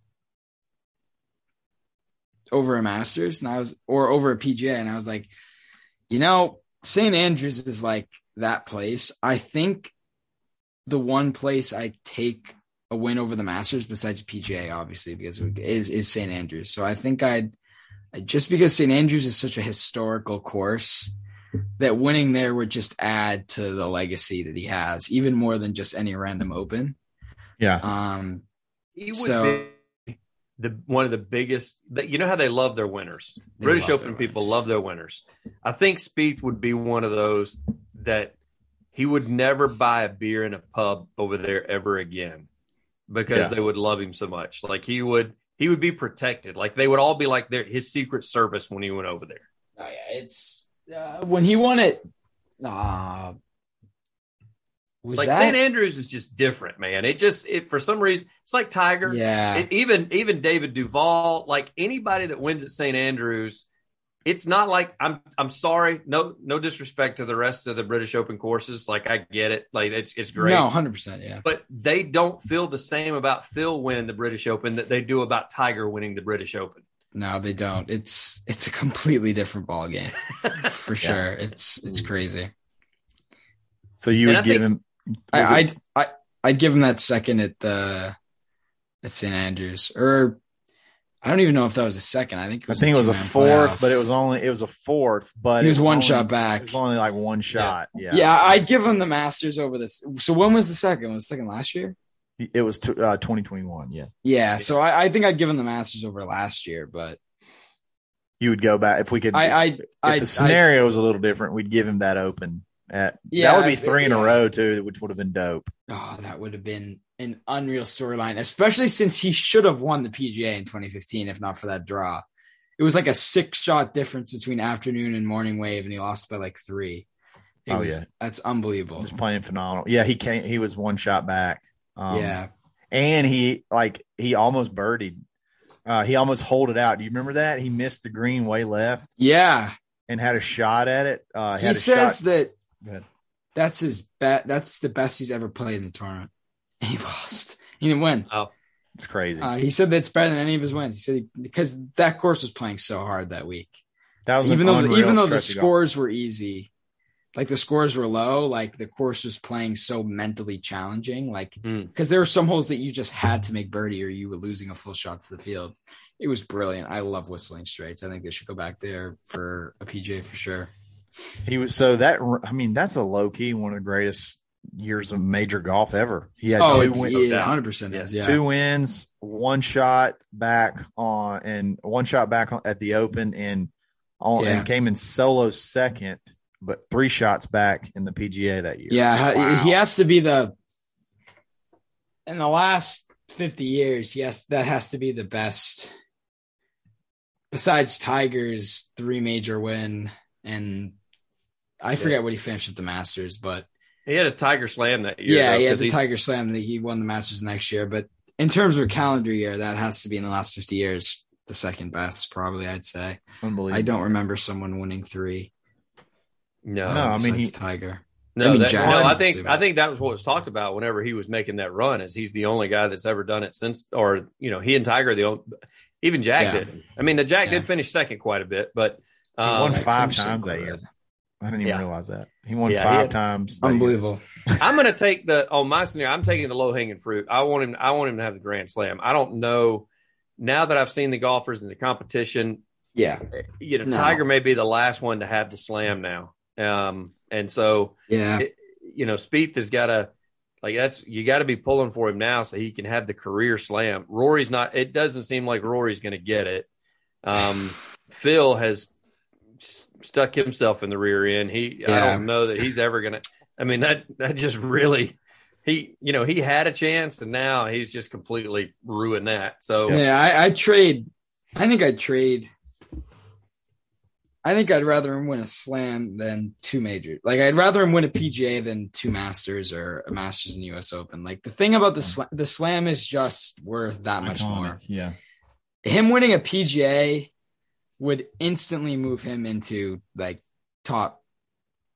over a Masters?" And I was, or over a P G A, and I was like, "You know, Saint Andrews is like that place. I think the one place I take a win over the Masters besides P G A, obviously, because it is, is Saint Andrews. So I think I'd, just because Saint Andrews is such a historical course, that winning there would just add to the legacy that he has, even more than just any random open." Yeah. Um, he would so be the, one of the biggest, you know how they love their winners. British Open winners. People love their winners. I think Spieth would be one of those that he would never buy a beer in a pub over there ever again, because yeah. they would love him so much. Like he would, he would be protected. Like they would all be like their, his secret service when he went over there. Oh yeah. It's uh, when he won it. Uh, was like that... Saint Andrews is just different, man. It just, it, for some reason, it's like Tiger. Yeah. It, even, even David Duval, like anybody that wins at Saint Andrews, it's not like, I'm I'm sorry, no no disrespect to the rest of the British Open courses. Like, I get it. Like, it's it's great. No, one hundred percent, yeah. But they don't feel the same about Phil winning the British Open that they do about Tiger winning the British Open. No, they don't. It's it's a completely different ballgame, for yeah. sure. It's it's crazy. So you and would I give him... I, I'd, I, I'd give him that second at the at Saint Andrews, or... I don't even know if that was a second. I think it was, I think a, it was a fourth, playoff. But it was only it was a fourth, but he was, was one only, shot back. It was only like one shot. Yeah. Yeah. yeah, I'd give him the Masters over this. So when was the second? Was the second last year? It was t- uh, twenty twenty-one. Yeah. Yeah. So I, I think I'd give him the Masters over last year, but you would go back if we could. I, I if I, the scenario I, was a little different, we'd give him that Open. At yeah, that would be three in yeah. a row too, which would have been dope. Oh, that would have been an unreal storyline, especially since he should have won the P G A in twenty fifteen, if not for that draw. It was like a six shot difference between afternoon and morning wave, and he lost by like three. It oh was, yeah, that's unbelievable. He's playing phenomenal. Yeah, he came. He was one shot back. Um, yeah, and he like he almost birdied. Uh, he almost holed it out. Do you remember that? He missed the green way left. Yeah, and had a shot at it. Uh, he says shot- that. That's his bet. That's the best he's ever played in a tournament. And he lost. He didn't win. Oh, it's crazy. Uh, he said that's better than any of his wins. He said he, because that course was playing so hard that week. That was even though the, even though the scores were easy, like the scores were low, like the course was playing so mentally challenging. Like because mm. there were some holes that you just had to make birdie or you were losing a full shot to the field. It was brilliant. I love Whistling Straits. I think they should go back there for a P G A for sure. He was so that I mean that's a low key one of the greatest years of major golf ever. He had oh, two wins, yeah, one hundred percent is, yeah. Two wins, one shot back on, and one shot back on, at the Open, and on, yeah. and came in solo second, but three shots back in the P G A that year. Yeah, wow. He has to be the in the last fifty years. Yes, that has to be the best. Besides Tiger's three major win and. I forget yeah. what he finished at the Masters, but he had his Tiger Slam that year. Yeah, though, he had the he's... Tiger Slam that he won the Masters next year. But in terms of a calendar year, that has to be in the last fifty years, the second best, probably. I'd say. Unbelievable. I don't remember someone winning three. No, um, no, I mean he Tiger. No, I mean, that, John, no, I think I think that was what was talked about whenever he was making that run. Is he's the only guy that's ever done it since, or you know, he and Tiger are the only. Even Jack yeah. did. I mean, the Jack yeah. did finish second quite a bit, but um, he won five like, times that year. I didn't even yeah. realize that. He won yeah, five he had, times. Unbelievable. I'm going to take the – on my scenario, I'm taking the low-hanging fruit. I want him I want him to have the Grand Slam. I don't know – now that I've seen the golfers and the competition, yeah, you know, no. Tiger may be the last one to have the Slam now. Um, and so, yeah, it, you know, Spieth has got to – like that's – you got to be pulling for him now so he can have the career Slam. Rory's not – it doesn't seem like Rory's going to get it. Um, Phil has – stuck himself in the rear end. He, yeah. I don't know that he's ever going to, I mean, that, that just really, he, you know, he had a chance and now he's just completely ruined that. So yeah, I, I trade, I think I trade, I think I'd rather him win a slam than two majors. Like, I'd rather him win a P G A than two Masters or a Masters and U S Open. Like, the thing about the sl- the slam is just worth that much more. Yeah. Him winning a P G A would instantly move him into like top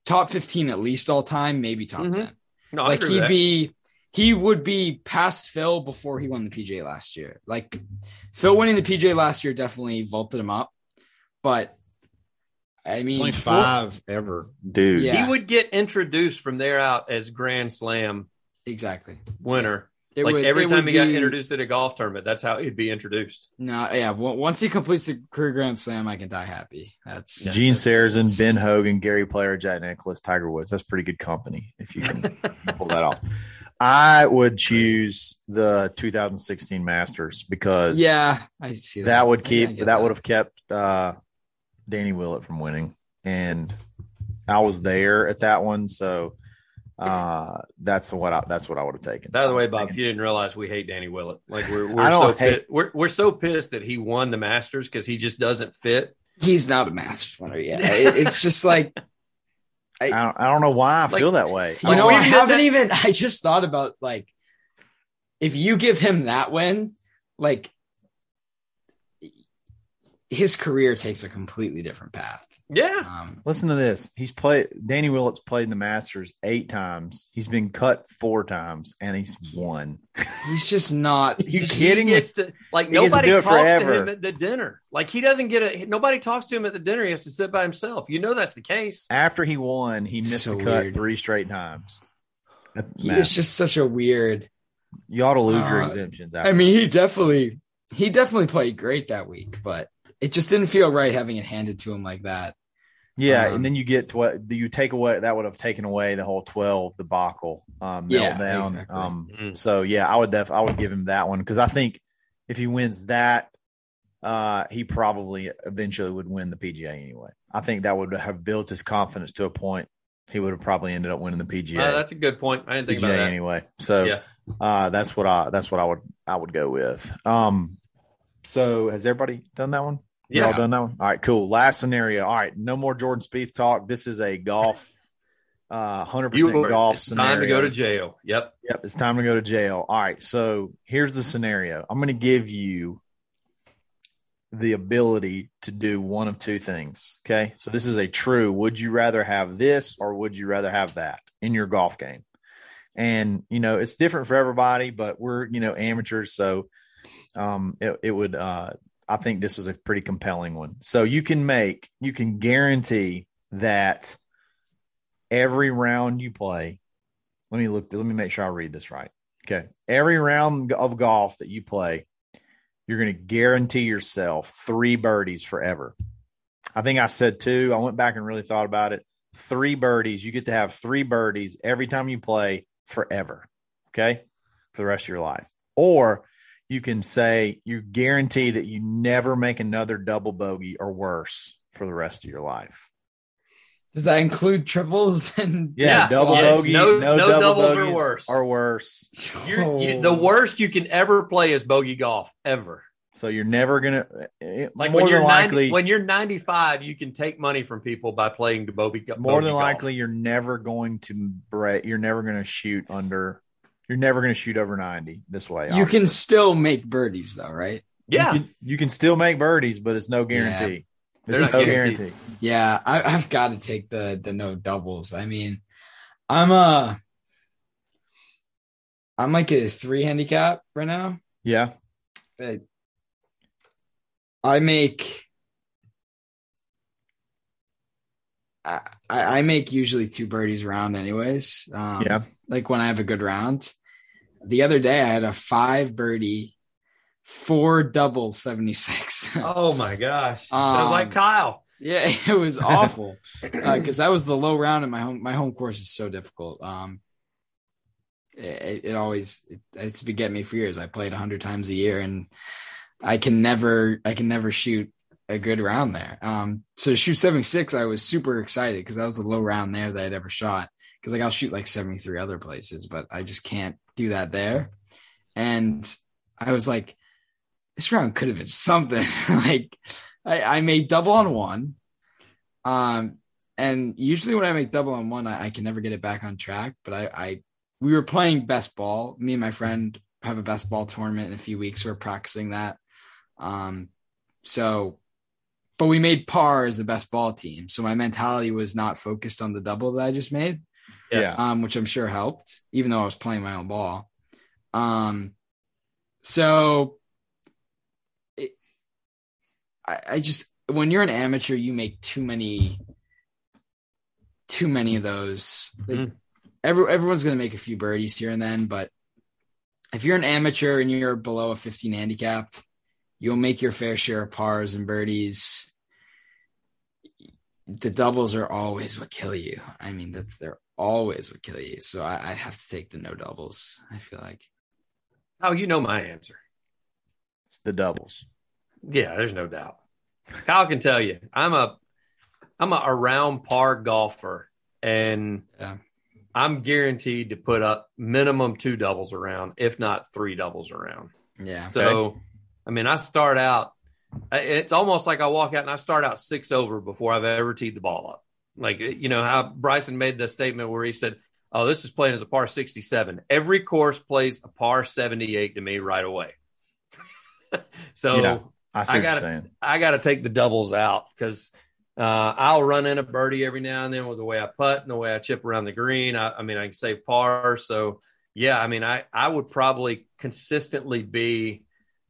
top fifteen at least all time, maybe top mm-hmm. ten. No, like he'd be he would be past Phil before he won the P G A last year. Like, Phil winning the P G A last year definitely vaulted him up, but I mean, only five Phil, ever, dude. Yeah. He would get introduced from there out as Grand Slam exactly winner. It like would, every time he be, got introduced at a golf tournament, that's how he'd be introduced. No, yeah. Well, once he completes the career Grand Slam, I can die happy. That's yeah, Gene that's, Sarazen, that's, Ben Hogan, Gary Player, Jack Nicklaus, Tiger Woods. That's pretty good company if you can pull that off. I would choose the two thousand sixteen Masters because yeah, I see that. That would keep that, that would have kept uh, Danny Willett from winning, and I was there at that one, so. Uh, that's what I, that's what I would have taken. By the way, Bob, if you didn't realize, we hate Danny Willett. Like we're we're so pit, we're we're so pissed that he won the Masters because he just doesn't fit. He's not a Masters winner yet. it, it's just like I, I don't I don't know why I like, feel that way. You know, I, I haven't that. even. I just thought about like if you give him that win, like his career takes a completely different path. Yeah. Um, Listen to this. He's played Danny Willett's played in the Masters eight times. He's been cut four times and he's won. He's just not. You kidding me? Like nobody talks forever. to him at the dinner. Like he doesn't get a nobody talks to him at the dinner. He has to sit by himself. You know that's the case. After he won, he missed so the cut weird. three straight times. He is just such a weird. You ought to lose uh, your exemptions. After I mean, he definitely he definitely played great that week, but it just didn't feel right having it handed to him like that. Yeah, um, and then you get to what you take away. That would have taken away the whole twelve debacle, um, yeah, meltdown. Exactly. Um, mm-hmm. So yeah, I would def I would give him that one because I think if he wins that, uh, he probably eventually would win the P G A anyway. I think that would have built his confidence to a point. He would have probably ended up winning the P G A. Uh, that's a good point. I didn't think P G A about that anyway. So yeah, uh, that's what I that's what I would I would go with. Um, so has everybody done that one? Yeah. Y'all done that one? All right, cool. Last scenario. All right, no more Jordan Spieth talk. This is a golf, uh, one hundred percent you were, golf it's scenario. It's time to go to jail. Yep. Yep, it's time to go to jail. All right, so here's the scenario. I'm going to give you the ability to do one of two things, okay? So this is a true, would you rather have this or would you rather have that in your golf game? And, you know, it's different for everybody, but we're, you know, amateurs, so um, it, it would uh, – I think this was a pretty compelling one. So you can make, you can guarantee that every round you play, let me look, let me make sure I read this right. Okay. Every round of golf that you play, you're going to guarantee yourself three birdies forever. I think I said two. I went back and really thought about it. Three birdies. You get to have three birdies every time you play forever. Okay. For the rest of your life. Or you can say you guarantee that you never make another double bogey or worse for the rest of your life. Does that include triples? And yeah, yeah. double yes. bogey, no, no, no double doubles or worse. Or worse. You're, you, the worst you can ever play is bogey golf, ever. So you're never gonna like more when you're than ninety, likely when you're ninety-five, you can take money from people by playing the bogey. More bogey than likely, golf. You're never going to break. You're never going to shoot under. You're never going to shoot over ninety this way. Obviously. You can still make birdies, though, right? Yeah. You can, you can still make birdies, but it's no guarantee. Yeah. There's no guaranteed. guarantee. Yeah, I, I've got to take the the no doubles. I mean, I'm a, I'm like a three handicap right now. Yeah. I, I make I, I make usually two birdies around anyways. Um, yeah. Like when I have a good round. The other day, I had a five birdie, four double seventy-six. Oh, my gosh. Um, Sounds like Kyle. Yeah, it was awful because uh, that was the low round, and my home my home course is so difficult. Um, it, it always it, – it's beget me for years. I played one hundred times a year, and I can never I can never shoot a good round there. Um, so to shoot seventy-six, I was super excited because that was the low round there that I'd ever shot. Because like I'll shoot like seventy-three other places, but I just can't do that there. And I was like, this round could have been something. Like I, I made double on one. Um, and usually when I make double on one, I, I can never get it back on track. But I, I, we were playing best ball. Me and my friend have a best ball tournament in a few weeks. We're practicing that. Um, so, but we made par as the best ball team. So my mentality was not focused on the double that I just made. Yeah. Um, which I'm sure helped, even though I was playing my own ball. Um, so it, I, I just, when you're an amateur, you make too many, too many of those. Mm-hmm. Like, every, everyone's going to make a few birdies here and then, but if you're an amateur and you're below a fifteen handicap, you'll make your fair share of pars and birdies. The doubles are always what kill you. I mean, that's, they're always what kill you. So I, I have to take the no doubles. I feel like. Oh, you know my answer. It's the doubles. Yeah, there's no doubt. Kyle can tell you, I'm a, I'm a around par golfer, and yeah. I'm guaranteed to put up minimum two doubles around, if not three doubles around. Yeah. So, okay. I mean, I start out, it's almost like I walk out and I start out six over before I've ever teed the ball up. Like, you know how Bryson made the statement where he said, oh, this is playing as a par sixty-seven. Every course plays a par seventy-eight to me right away. So you know, I, I gotta, I gotta take the doubles out because uh, I'll run in a birdie every now and then with the way I putt and the way I chip around the green. I, I mean, I can save par. So yeah, I mean, I, I would probably consistently be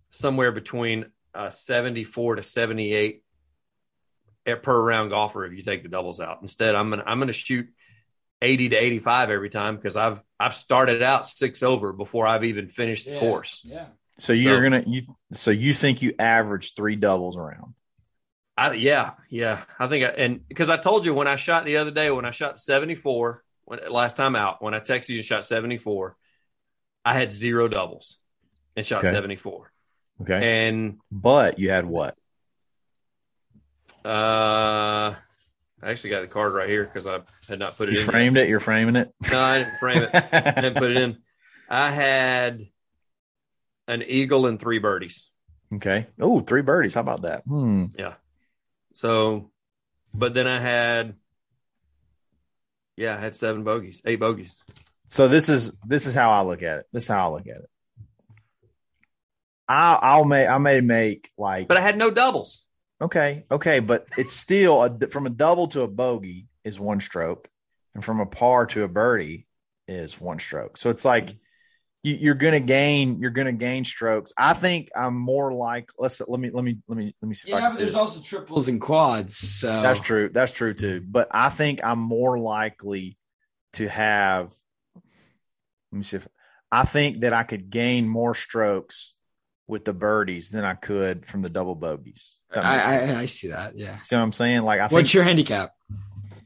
somewhere between a seventy-four to seventy-eight per round golfer if you take the doubles out. Instead, I'm gonna, I'm gonna shoot eighty to eighty-five every time because I've I've started out six over before I've even finished the yeah, course. Yeah. So you're so, gonna you so you think you average three doubles around? I yeah yeah I think I, and because I told you when I shot the other day when I shot seventy-four when last time out when I texted you and shot seventy-four, I had zero doubles and shot okay. seventy-four. Okay. And but you had what? Uh. I actually got the card right here because I had not put it you in. You framed yet. it? You're framing it? No, I didn't frame it. I didn't put it in. I had an eagle and three birdies. Okay. Oh, three birdies. How about that? Hmm. Yeah. So, but then I had, yeah, I had seven bogeys, eight bogeys. So this is this is how I look at it. This is how I look at it. I, I'll make, I may make like. But I had no doubles. Okay, okay, but it's still a, from a double to a bogey is one stroke, and from a par to a birdie is one stroke. So it's like you, you're going to gain you're going to gain strokes. I think I'm more like let's let me let me let me let me see. Yeah, if I can but there's this. Also triples and quads. So that's true. That's true too. But I think I'm more likely to have. Let me see if I think that I could gain more strokes with the birdies than I could from the double bogeys. I, I, I see that. Yeah. See what I'm saying? Like, I think, what's your handicap?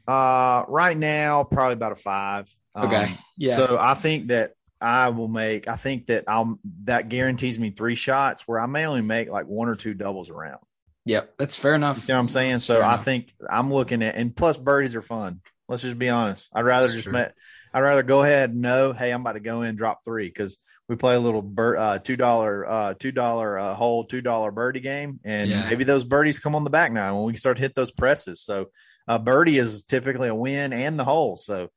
Uh, right now, probably about a five. Okay. Um, yeah. So I think that I will make, I think that I'll, that guarantees me three shots where I may only make like one or two doubles around. Yep. That's fair enough. You see what I'm saying? That's so I enough. think I'm looking at, and plus birdies are fun. Let's just be honest. I'd rather that's just, met, I'd rather go ahead and know, hey, I'm about to go in and drop three because we play a little bir- uh, two dollar uh, two dollar uh, hole, two dollar birdie game, and yeah. maybe those birdies come on the back nine when we start to hit those presses. So uh, birdie is typically a win and the hole. So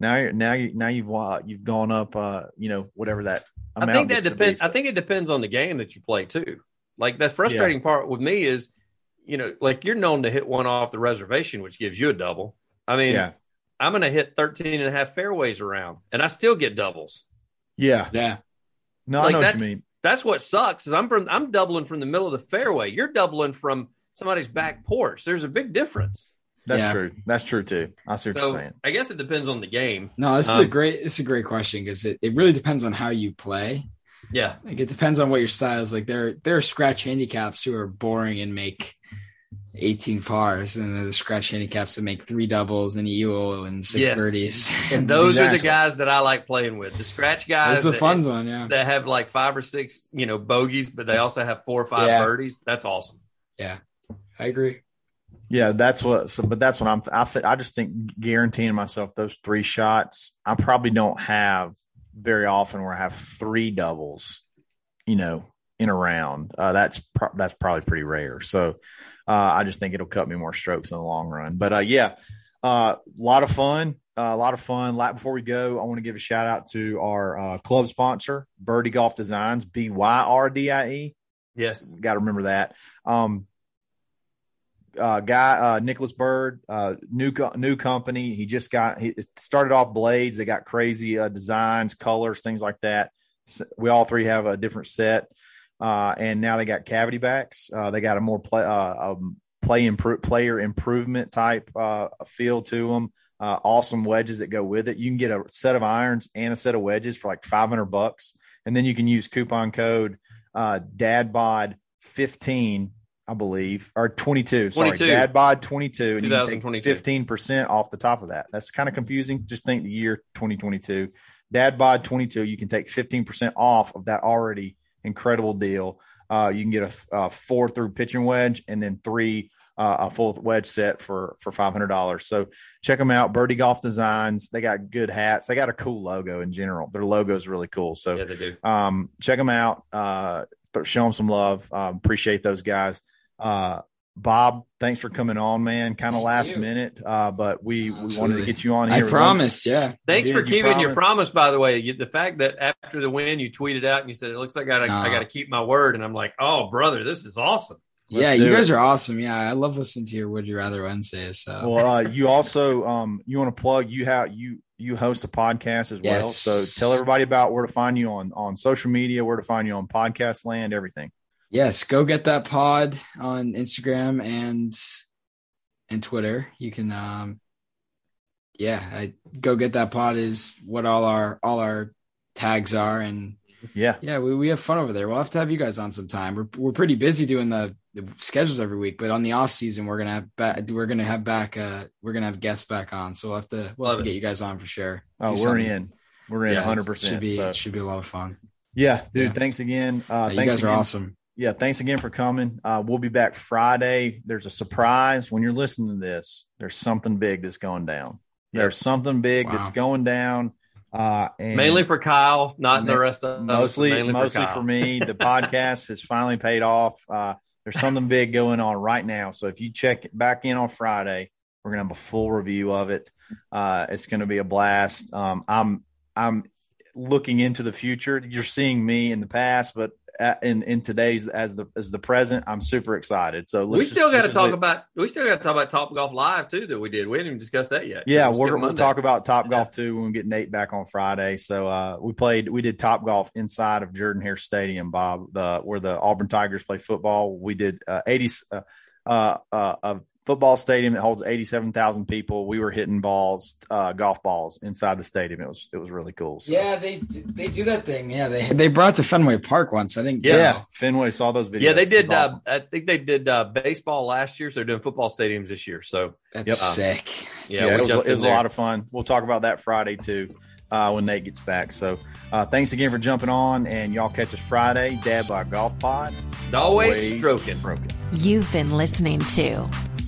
now you're, now you now you've uh, you've gone up, uh, you know, whatever that amount. I think that depends. I think it depends on the game that you play too. Like that's frustrating yeah. part with me is, you know, like you're known to hit one off the reservation, which gives you a double. I mean, yeah. I'm going to hit thirteen and a half fairways around, and I still get doubles. Yeah, yeah. No, like I know what you mean. That's what sucks is I'm from I'm doubling from the middle of the fairway. You're doubling from somebody's back porch. There's a big difference. That's yeah. true. That's true too. I see what so, you're saying. I guess it depends on the game. No, this um, is a great this is a great question because it, it really depends on how you play. Yeah. Like it depends on what your style is. Like there there are scratch handicaps who are boring and make eighteen pars, and the scratch handicaps that make three doubles and a U O and six yes. birdies. And those exactly. are the guys that I like playing with. The scratch guys, the fun one, yeah. That have like five or six, you know, bogeys, but they also have four or five yeah. birdies. That's awesome. Yeah, I agree. Yeah, that's what. So, but that's what I'm. I I just think guaranteeing myself those three shots. I probably don't have very often where I have three doubles. You know, in a round. Uh, that's pro- that's probably pretty rare. So uh, I just think it'll cut me more strokes in the long run. But uh, yeah, a uh, lot of fun. Uh, a lot of fun. Like, before we go, I want to give a shout out to our uh, club sponsor, Birdie Golf Designs, B Y R D I E. Yes. Got to remember that. Um, uh, guy, uh, Nicholas Byrd, uh, new, co- new company. He just got, he started off blades. They got crazy uh, designs, colors, things like that. So we all three have a different set. Uh, and now they got cavity backs. Uh, they got a more play, uh, um, play improve player improvement type, uh, feel to them. Uh, awesome wedges that go with it. You can get a set of irons and a set of wedges for like five hundred bucks. And then you can use coupon code uh, Dad Bod fifteen, I believe, or twenty-two. twenty-two. Sorry, Dad Bod twenty-two, and you can take fifteen percent off the top of that. That's kind of confusing. Just think the year twenty twenty-two. Dad Bod twenty-two. You can take fifteen percent off of that already incredible deal. Uh, you can get a, a four through pitching wedge, and then three. Uh, a full wedge set for for five hundred dollars. So check them out, Birdie Golf Designs. They got good hats. They got a cool logo in general. Their logo is really cool. So yeah, they do. Um, check them out. Uh, show them some love. Uh, appreciate those guys. Uh, Bob, thanks for coming on, man. Kind of last you. minute, uh, but we, we wanted to get you on here. I promise, yeah. Thanks for keeping promise. your promise, by the way. You, the fact that after the win, you tweeted out and you said, it looks like I got nah. to keep my word. And I'm like, oh, brother, this is awesome. Let's yeah, you guys it. are awesome. Yeah, I love listening to your Would You Rather Wednesday. So, well, uh, you also um, you want to plug you how you you host a podcast as well. Yes. So tell everybody about where to find you on on social media, where to find you on podcast land, everything. Yes, go get that pod on Instagram and and Twitter. You can, um, yeah, I, go get that pod is what all our all our tags are, and yeah, yeah, we we have fun over there. We'll have to have you guys on sometime. We're we're pretty busy doing the. The schedules every week, but on the off season, we're gonna have back, we're gonna have back, uh, we're gonna have guests back on, so we'll have to, we'll have to get you guys on for sure. Oh, Do we're something. in, we're in, yeah, one hundred percent. Should be, so. should be a lot of fun. Yeah, dude. Yeah. Thanks again. Uh, yeah, thanks you guys again. are awesome. Yeah, thanks again for coming. Uh, we'll be back Friday. There's a surprise when you're listening to this. There's something big that's going down. Yeah. There's something big wow. that's going down. Uh, and mainly for Kyle, not the rest of mostly, us, mostly for, for me. The podcast has finally paid off. Uh, There's something big going on right now. So if you check back in on Friday, we're going to have a full review of it. Uh, it's going to be a blast. Um, I'm I'm looking into the future. You're seeing me in the past, but at, in in today's as the as the present, I'm super excited. So let's we still got to talk wait. about we still got to talk about Topgolf Live too that we did. We didn't even discuss that yet. Yeah, we're, we'll Monday. talk about Topgolf too when we get Nate back on Friday. So uh, we played we did Topgolf inside of Jordan-Hare Stadium, Bob, the where the Auburn Tigers play football. We did uh, eighty uh, uh, uh, a football stadium that holds eighty-seven thousand people. We were hitting balls, uh, golf balls inside the stadium. It was it was really cool. So. Yeah, they they do that thing. Yeah, they they brought to Fenway Park once. I think. Yeah, yeah. Fenway saw those videos. Yeah, they did. Uh, awesome. I think they did uh, baseball last year, so they're doing football stadiums this year. So that's yep. sick. Yeah, yeah it was, it was a lot of fun. We'll talk about that Friday too uh, when Nate gets back. So uh, thanks again for jumping on, and y'all catch us Friday. Dad Bod Golf Pod. Always, always stroking. Broken. You've been listening to